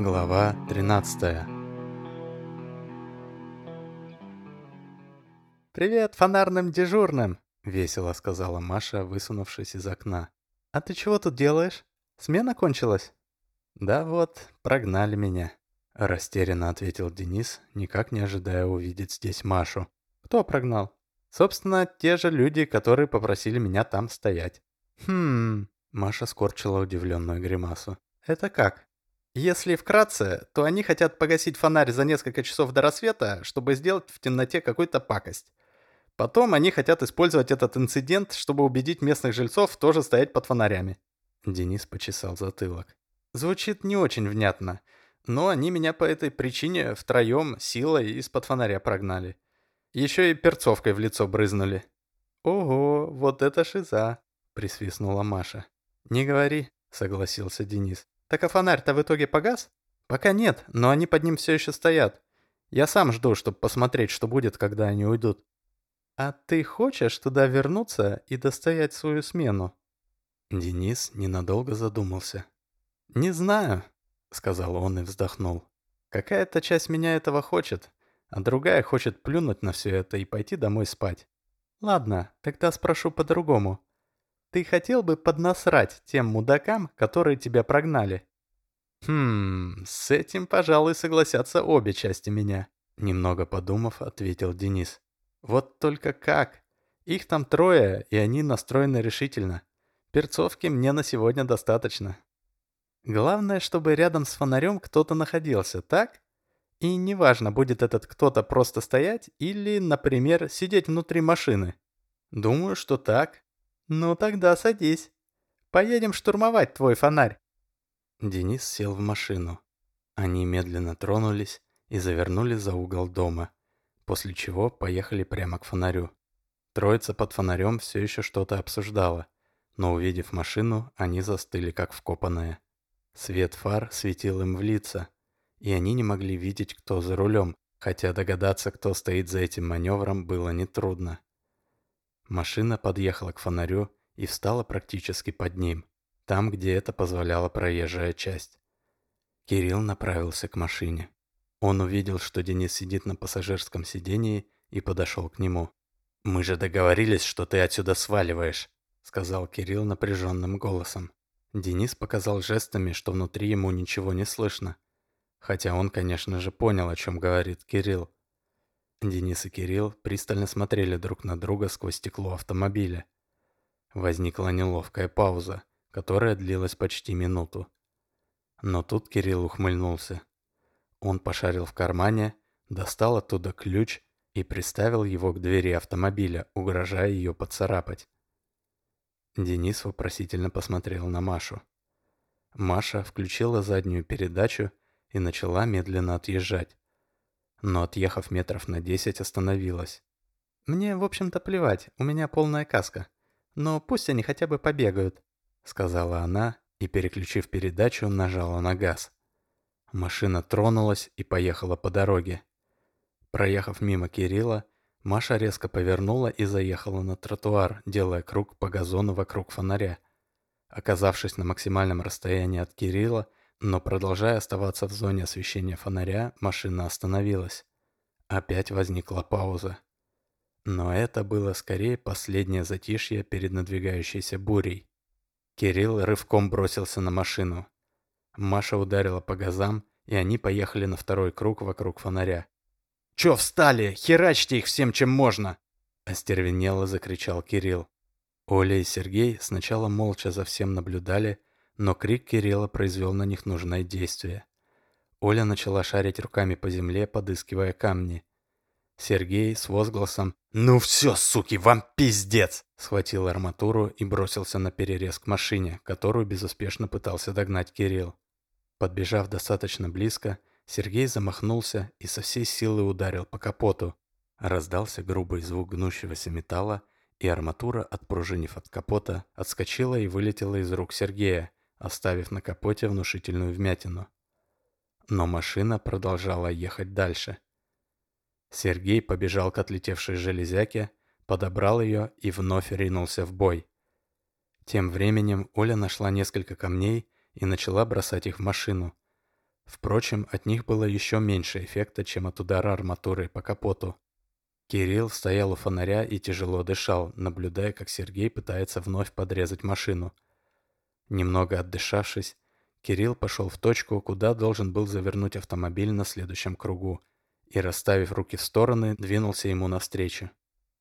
Глава 13. «Привет фонарным дежурным!» — весело сказала Маша, высунувшись из окна. «А ты чего тут делаешь? Смена кончилась?» «Да вот, прогнали меня», — растерянно ответил Денис, никак не ожидая увидеть здесь Машу. «Кто прогнал?» «Собственно, те же люди, которые попросили меня там стоять». «Хм...» — Маша скорчила удивленную гримасу. «Это как?» «Если вкратце, то они хотят погасить фонарь за несколько часов до рассвета, чтобы сделать в темноте какую-то пакость. Потом они хотят использовать этот инцидент, чтобы убедить местных жильцов тоже стоять под фонарями». Денис почесал затылок. «Звучит не очень внятно, но они меня по этой причине втроем силой из-под фонаря прогнали. Еще и перцовкой в лицо брызнули». «Ого, вот это шиза!» — присвистнула Маша. «Не говори», — согласился Денис. «Так а фонарь-то в итоге погас?» «Пока нет, но они под ним все еще стоят. Я сам жду, чтобы посмотреть, что будет, когда они уйдут». «А ты хочешь туда вернуться и достоять свою смену?» Денис ненадолго задумался. «Не знаю», — сказал он и вздохнул. «Какая-то часть меня этого хочет, а другая хочет плюнуть на все это и пойти домой спать». «Ладно, тогда спрошу по-другому. Ты хотел бы поднасрать тем мудакам, которые тебя прогнали?» С этим, пожалуй, согласятся обе части меня», — немного подумав, ответил Денис. «Вот только как? Их там трое, и они настроены решительно. Перцовки мне на сегодня достаточно. Главное, чтобы рядом с фонарем кто-то находился, так? И неважно, будет этот кто-то просто стоять или, например, сидеть внутри машины». «Думаю, что так». «Ну тогда садись. Поедем штурмовать твой фонарь». Денис сел в машину. Они медленно тронулись и завернули за угол дома, после чего поехали прямо к фонарю. Троица под фонарем все еще что-то обсуждала, но, увидев машину, они застыли как вкопанные. Свет фар светил им в лица, и они не могли видеть, кто за рулем, хотя догадаться, кто стоит за этим маневром, было нетрудно. Машина подъехала к фонарю и встала практически под ним, там, где это позволяла проезжая часть. Кирилл направился к машине. Он увидел, что Денис сидит на пассажирском сидении, и подошел к нему. «Мы же договорились, что ты отсюда сваливаешь», — сказал Кирилл напряженным голосом. Денис показал жестами, что внутри ему ничего не слышно. Хотя он, конечно же, понял, о чем говорит Кирилл. Денис и Кирилл пристально смотрели друг на друга сквозь стекло автомобиля. Возникла неловкая пауза, которая длилась почти минуту. Но тут Кирилл ухмыльнулся. Он пошарил в кармане, достал оттуда ключ и приставил его к двери автомобиля, угрожая ее поцарапать. Денис вопросительно посмотрел на Машу. Маша включила заднюю передачу и начала медленно отъезжать. Но, отъехав метров на 10, остановилась. «Мне, в общем-то, плевать, у меня полная каска. Но пусть они хотя бы побегают», — сказала она и, переключив передачу, нажала на газ. Машина тронулась и поехала по дороге. Проехав мимо Кирилла, Маша резко повернула и заехала на тротуар, делая круг по газону вокруг фонаря. Оказавшись на максимальном расстоянии от Кирилла, но продолжая оставаться в зоне освещения фонаря, машина остановилась. Опять возникла пауза. Но это было скорее последнее затишье перед надвигающейся бурей. Кирилл рывком бросился на машину. Маша ударила по газам, и они поехали на второй круг вокруг фонаря. «Чё встали? Херачьте их всем, чем можно!» — остервенело закричал Кирилл. Оля и Сергей сначала молча за всем наблюдали, но крик Кирилла произвел на них нужное действие. Оля начала шарить руками по земле, подыскивая камни. Сергей с возгласом «Ну все, суки, вам пиздец!» схватил арматуру и бросился на перерез к машине, которую безуспешно пытался догнать Кирилл. Подбежав достаточно близко, Сергей замахнулся и со всей силы ударил по капоту. Раздался грубый звук гнущегося металла, и арматура, отпружинив от капота, отскочила и вылетела из рук Сергея, оставив на капоте внушительную вмятину. Но машина продолжала ехать дальше. Сергей побежал к отлетевшей железяке, подобрал ее и вновь ринулся в бой. Тем временем Оля нашла несколько камней и начала бросать их в машину. Впрочем, от них было еще меньше эффекта, чем от удара арматурой по капоту. Кирилл стоял у фонаря и тяжело дышал, наблюдая, как Сергей пытается вновь подрезать машину. Немного отдышавшись, Кирилл пошел в точку, куда должен был завернуть автомобиль на следующем кругу, и, расставив руки в стороны, двинулся ему навстречу.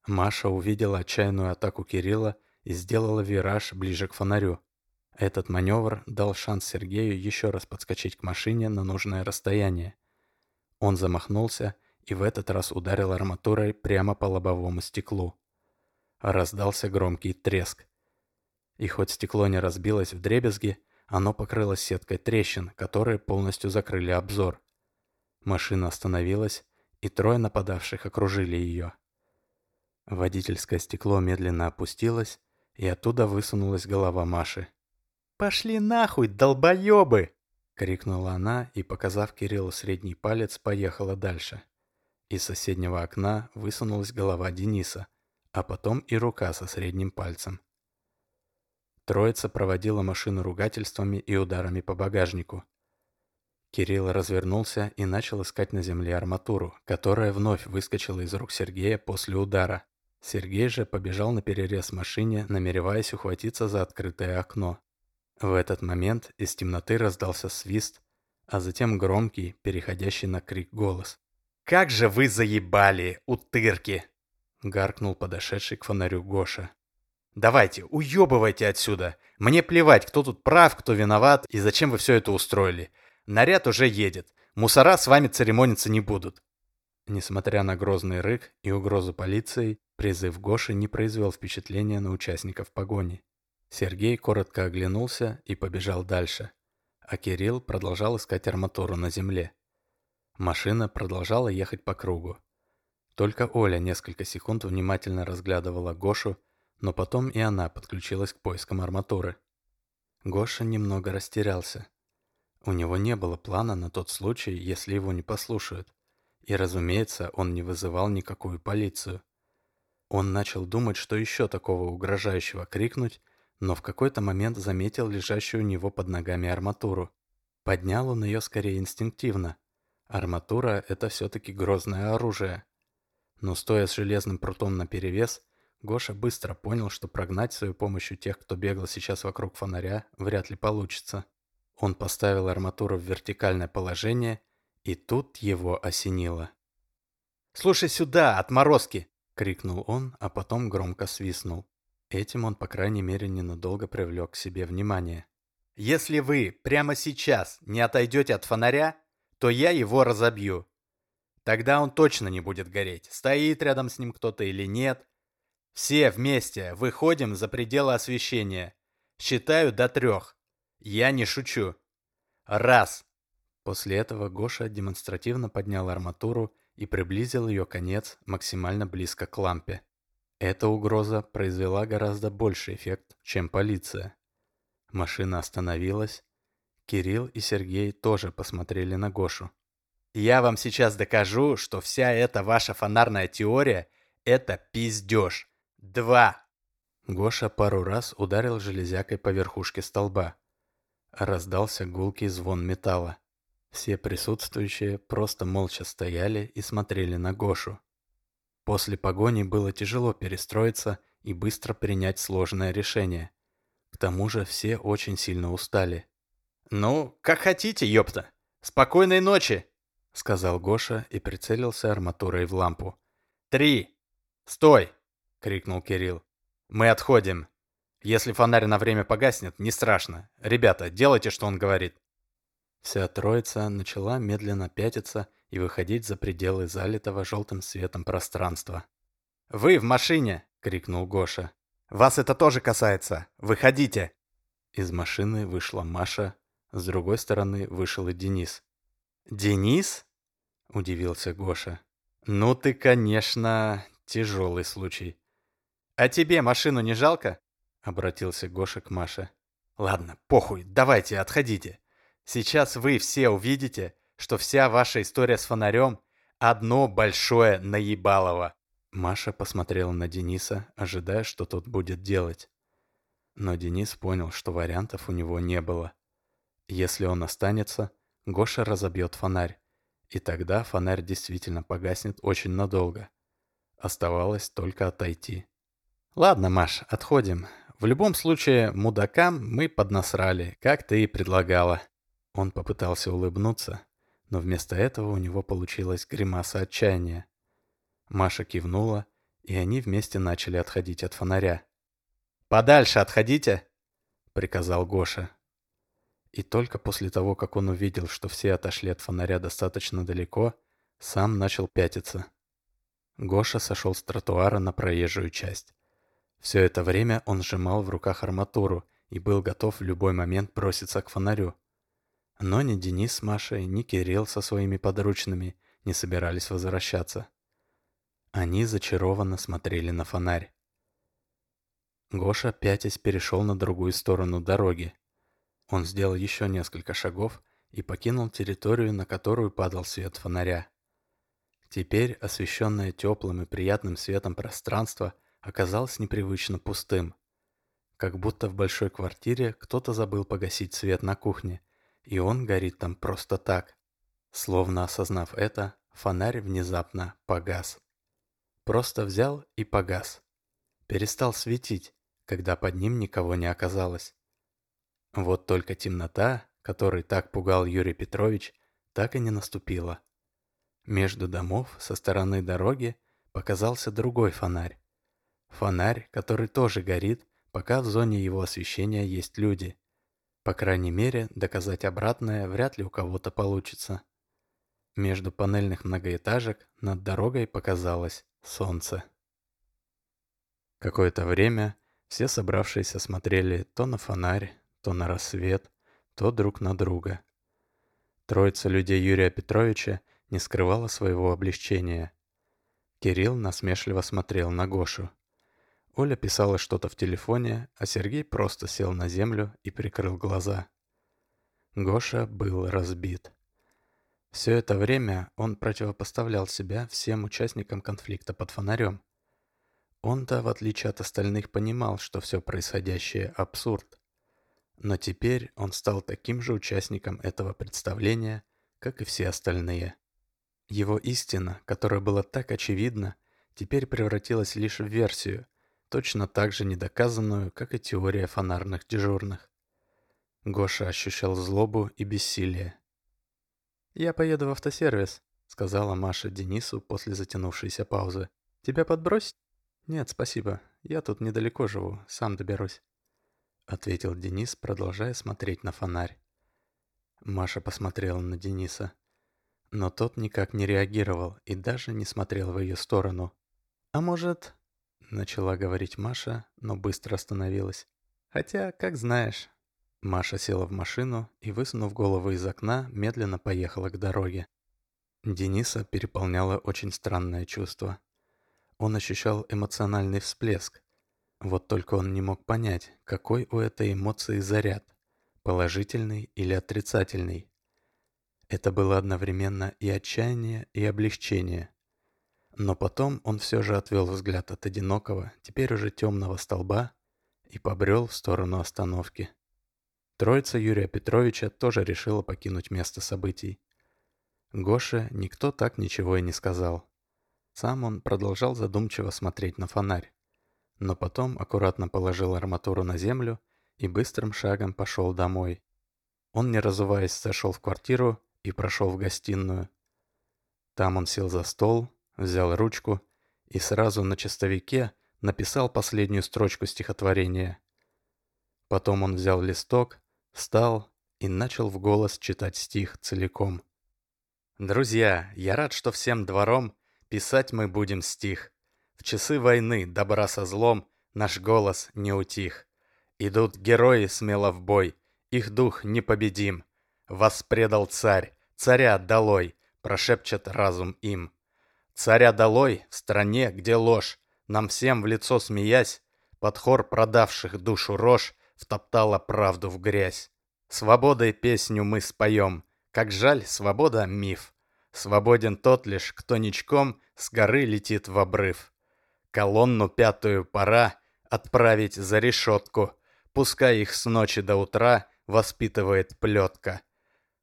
Маша увидела отчаянную атаку Кирилла и сделала вираж ближе к фонарю. Этот маневр дал шанс Сергею еще раз подскочить к машине на нужное расстояние. Он замахнулся и в этот раз ударил арматурой прямо по лобовому стеклу. Раздался громкий треск. И хоть стекло не разбилось вдребезги, оно покрылось сеткой трещин, которые полностью закрыли обзор. Машина остановилась, и трое нападавших окружили ее. Водительское стекло медленно опустилось, и оттуда высунулась голова Маши. «Пошли нахуй, долбоёбы!» — крикнула она и, показав Кириллу средний палец, поехала дальше. Из соседнего окна высунулась голова Дениса, а потом и рука со средним пальцем. Троица проводила машину ругательствами и ударами по багажнику. Кирилл развернулся и начал искать на земле арматуру, которая вновь выскочила из рук Сергея после удара. Сергей же побежал наперерез машине, намереваясь ухватиться за открытое окно. В этот момент из темноты раздался свист, а затем громкий, переходящий на крик голос. «Как же вы заебали, утырки!» — гаркнул подошедший к фонарю Гоша. «Давайте, уебывайте отсюда! Мне плевать, кто тут прав, кто виноват и зачем вы все это устроили. Наряд уже едет, мусора с вами церемониться не будут!» Несмотря на грозный рык и угрозу полиции, призыв Гоши не произвел впечатления на участников погони. Сергей коротко оглянулся и побежал дальше, а Кирилл продолжал искать арматуру на земле. Машина продолжала ехать по кругу. Только Оля несколько секунд внимательно разглядывала Гошу, но потом и она подключилась к поискам арматуры. Гоша немного растерялся. У него не было плана на тот случай, если его не послушают, и, разумеется, он не вызывал никакую полицию. Он начал думать, что еще такого угрожающего крикнуть, но в какой-то момент заметил лежащую у него под ногами арматуру. Поднял он ее скорее инстинктивно. Арматура — это все-таки грозное оружие. Но стоя с железным прутом наперевес, Гоша быстро понял, что прогнать с ее помощью тех, кто бегал сейчас вокруг фонаря, вряд ли получится. Он поставил арматуру в вертикальное положение, и тут его осенило. «Слушай сюда, отморозки!» — крикнул он, а потом громко свистнул. Этим он, по крайней мере, ненадолго привлек к себе внимание. «Если вы прямо сейчас не отойдете от фонаря, то я его разобью. Тогда он точно не будет гореть, стоит рядом с ним кто-то или нет. Все вместе выходим за пределы освещения. Считаю до 3. Я не шучу. 1!» После этого Гоша демонстративно поднял арматуру и приблизил ее конец максимально близко к лампе. Эта угроза произвела гораздо больший эффект, чем полиция. Машина остановилась. Кирилл и Сергей тоже посмотрели на Гошу. «Я вам сейчас докажу, что вся эта ваша фонарная теория — это пиздеж. 2!» Гоша пару раз ударил железякой по верхушке столба. Раздался гулкий звон металла. Все присутствующие просто молча стояли и смотрели на Гошу. После погони было тяжело перестроиться и быстро принять сложное решение. К тому же все очень сильно устали. «Ну, как хотите, ёпта! Спокойной ночи!» — сказал Гоша и прицелился арматурой в лампу. 3! Стой!» — крикнул Кирилл. «Мы отходим. Если фонарь на время погаснет, не страшно. Ребята, делайте, что он говорит». Вся троица начала медленно пятиться и выходить за пределы залитого желтым светом пространства. «Вы в машине!» — крикнул Гоша. «Вас это тоже касается! Выходите!» Из машины вышла Маша, с другой стороны вышел и Денис. «Денис?» — удивился Гоша. «Ну ты, конечно, тяжелый случай». «А тебе машину не жалко?» — обратился Гоша к Маше. «Ладно, похуй, давайте, отходите. Сейчас вы все увидите, что вся ваша история с фонарем — одно большое наебалово». Маша посмотрела на Дениса, ожидая, что тот будет делать. Но Денис понял, что вариантов у него не было. Если он останется, Гоша разобьет фонарь. И тогда фонарь действительно погаснет очень надолго. Оставалось только отойти. «Ладно, Маш, отходим. В любом случае, мудакам мы поднасрали, как ты и предлагала». Он попытался улыбнуться, но вместо этого у него получилась гримаса отчаяния. Маша кивнула, и они вместе начали отходить от фонаря. «Подальше отходите!» — приказал Гоша. И только после того, как он увидел, что все отошли от фонаря достаточно далеко, сам начал пятиться. Гоша сошел с тротуара на проезжую часть. Все это время он сжимал в руках арматуру и был готов в любой момент броситься к фонарю. Но ни Денис с Машей, ни Кирилл со своими подручными не собирались возвращаться. Они зачарованно смотрели на фонарь. Гоша, пятясь, перешел на другую сторону дороги. Он сделал еще несколько шагов и покинул территорию, на которую падал свет фонаря. Теперь освещенное теплым и приятным светом пространство оказалось непривычно пустым. Как будто в большой квартире кто-то забыл погасить свет на кухне, и он горит там просто так. Словно осознав это, фонарь внезапно погас. Просто взял и погас. Перестал светить, когда под ним никого не оказалось. Вот только темнота, которой так пугал Юрий Петрович, так и не наступила. Между домов со стороны дороги показался другой фонарь. Фонарь, который тоже горит, пока в зоне его освещения есть люди. По крайней мере, доказать обратное вряд ли у кого-то получится. Между панельных многоэтажек над дорогой показалось солнце. Какое-то время все собравшиеся смотрели то на фонарь, то на рассвет, то друг на друга. Троица людей Юрия Петровича не скрывала своего облегчения. Кирилл насмешливо смотрел на Гошу. Оля писала что-то в телефоне, а Сергей просто сел на землю и прикрыл глаза. Гоша был разбит. Все это время он противопоставлял себя всем участникам конфликта под фонарем. Он-то, в отличие от остальных, понимал, что все происходящее – абсурд. Но теперь он стал таким же участником этого представления, как и все остальные. Его истина, которая была так очевидна, теперь превратилась лишь в версию, точно так же недоказанную, как и теория фонарных дежурных. Гоша ощущал злобу и бессилие. «Я поеду в автосервис», — сказала Маша Денису после затянувшейся паузы. «Тебя подбросить?» «Нет, спасибо. Я тут недалеко живу, сам доберусь», — ответил Денис, продолжая смотреть на фонарь. Маша посмотрела на Дениса, но тот никак не реагировал и даже не смотрел в ее сторону. «А может...» — начала говорить Маша, но быстро остановилась. «Хотя, как знаешь...» Маша села в машину и, высунув голову из окна, медленно поехала к дороге. Дениса переполняло очень странное чувство. Он ощущал эмоциональный всплеск. Вот только он не мог понять, какой у этой эмоции заряд – положительный или отрицательный. Это было одновременно и отчаяние, и облегчение. Но потом он все же отвел взгляд от одинокого, теперь уже темного столба, и побрел в сторону остановки. Троица Юрия Петровича тоже решила покинуть место событий. Гоше никто так ничего и не сказал. Сам он продолжал задумчиво смотреть на фонарь, но потом аккуратно положил арматуру на землю и быстрым шагом пошел домой. Он, не разуваясь, зашел в квартиру и прошел в гостиную. Там он сел за стол, взял ручку и сразу на чистовике написал последнюю строчку стихотворения. Потом он взял листок, встал и начал в голос читать стих целиком. «Друзья, я рад, что всем двором писать мы будем стих. В часы войны, добра со злом, наш голос не утих. Идут герои смело в бой, их дух непобедим. Вас предал царь, царя долой, прошепчет разум им. Царя долой в стране, где ложь, нам всем в лицо смеясь, под хор продавших душу рожь втоптала правду в грязь. Свободой песню мы споем, как жаль, свобода миф. Свободен тот лишь, кто ничком с горы летит в обрыв. Колонну пятую пора отправить за решетку, пускай их с ночи до утра воспитывает плетка.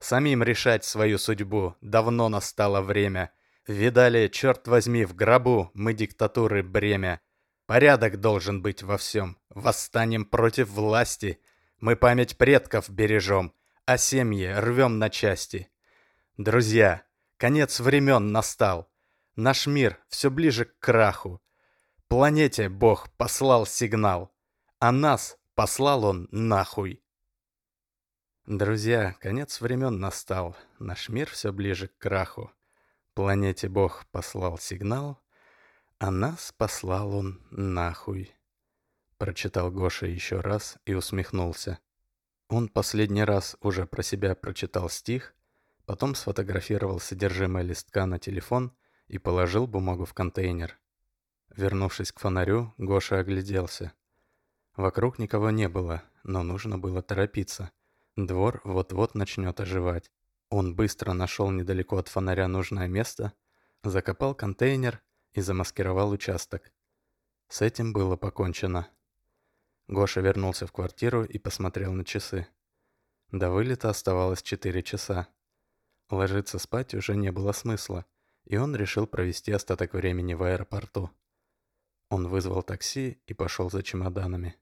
самим решать свою судьбу давно настало время. Видали, черт возьми, в гробу мы диктатуры бремя. Порядок должен быть во всем. Восстанем против власти. Мы память предков бережем, а семьи рвем на части. Друзья, конец времен настал. Наш мир все ближе к краху. Планете Бог послал сигнал, а нас послал он нахуй. Друзья, конец времен настал. Наш мир все ближе к краху. Планете Бог послал сигнал, а нас послал он нахуй. Прочитал Гоша еще раз и усмехнулся. Он последний раз уже про себя прочитал стих, потом сфотографировал содержимое листка на телефон и положил бумагу в контейнер. Вернувшись к фонарю, Гоша огляделся. Вокруг никого не было, но нужно было торопиться. Двор вот-вот начнет оживать. Он быстро нашел недалеко от фонаря нужное место, закопал контейнер и замаскировал участок. С этим было покончено. Гоша вернулся в квартиру и посмотрел на часы. До вылета оставалось 4 часа. Ложиться спать уже не было смысла, и он решил провести остаток времени в аэропорту. Он вызвал такси и пошел за чемоданами.